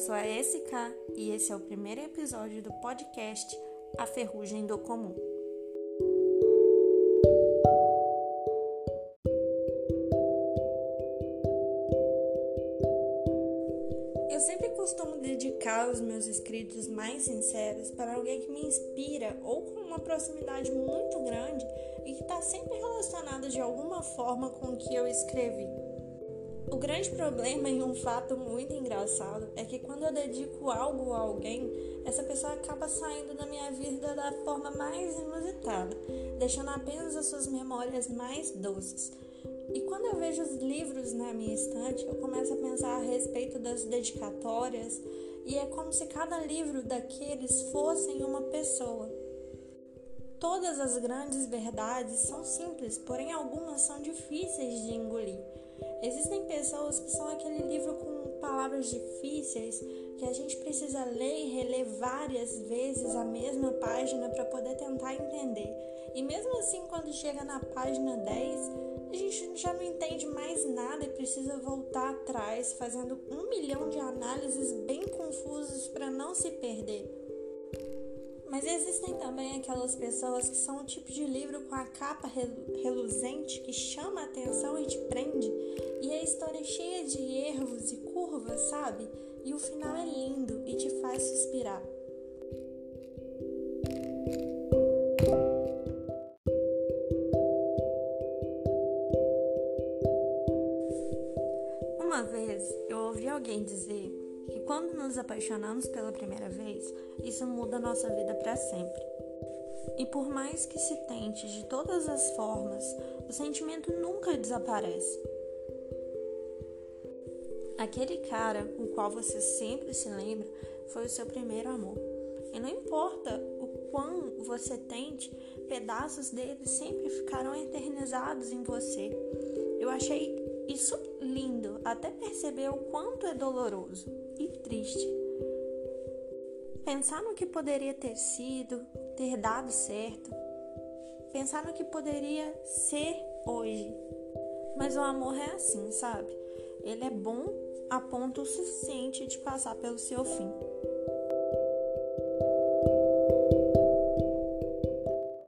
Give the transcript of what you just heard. Eu sou a SK e esse é o primeiro episódio do podcast A Ferrugem do Comum. Eu sempre costumo dedicar os meus escritos mais sinceros para alguém que me inspira ou com uma proximidade muito grande e que está sempre relacionada de alguma forma com o que eu escrevi. O grande problema e um fato muito engraçado é que quando eu dedico algo a alguém, essa pessoa acaba saindo da minha vida da forma mais inusitada, deixando apenas as suas memórias mais doces. E quando eu vejo os livros na minha estante, eu começo a pensar a respeito das dedicatórias e é como se cada livro daqueles fossem uma pessoa. Todas as grandes verdades são simples, porém algumas são difíceis de engolir. Existem pessoas que são aquele livro com palavras difíceis que a gente precisa ler e reler várias vezes a mesma página para poder tentar entender. E mesmo assim, quando chega na página 10, a gente já não entende mais nada e precisa voltar atrás, fazendo 1 milhão de análises bem confusas para não se perder. Mas existem também aquelas pessoas que são o tipo de livro com a capa reluzente que chama a atenção e te prende, e a história é cheia de erros e curvas, sabe? E o final é lindo e te faz suspirar. Uma vez eu ouvi alguém dizer que quando nos apaixonamos pela primeira vez, isso muda a nossa vida para sempre. E por mais que se tente de todas as formas, o sentimento nunca desaparece. Aquele cara com o qual você sempre se lembra foi o seu primeiro amor. E não importa o quão você tente, pedaços dele sempre ficarão eternizados em você. Eu achei isso lindo, até perceber o quanto é doloroso e triste. Pensar no que poderia ter sido, ter dado certo. Pensar no que poderia ser hoje. Mas o amor é assim, sabe? Ele é bom a ponto o suficiente de passar pelo seu fim.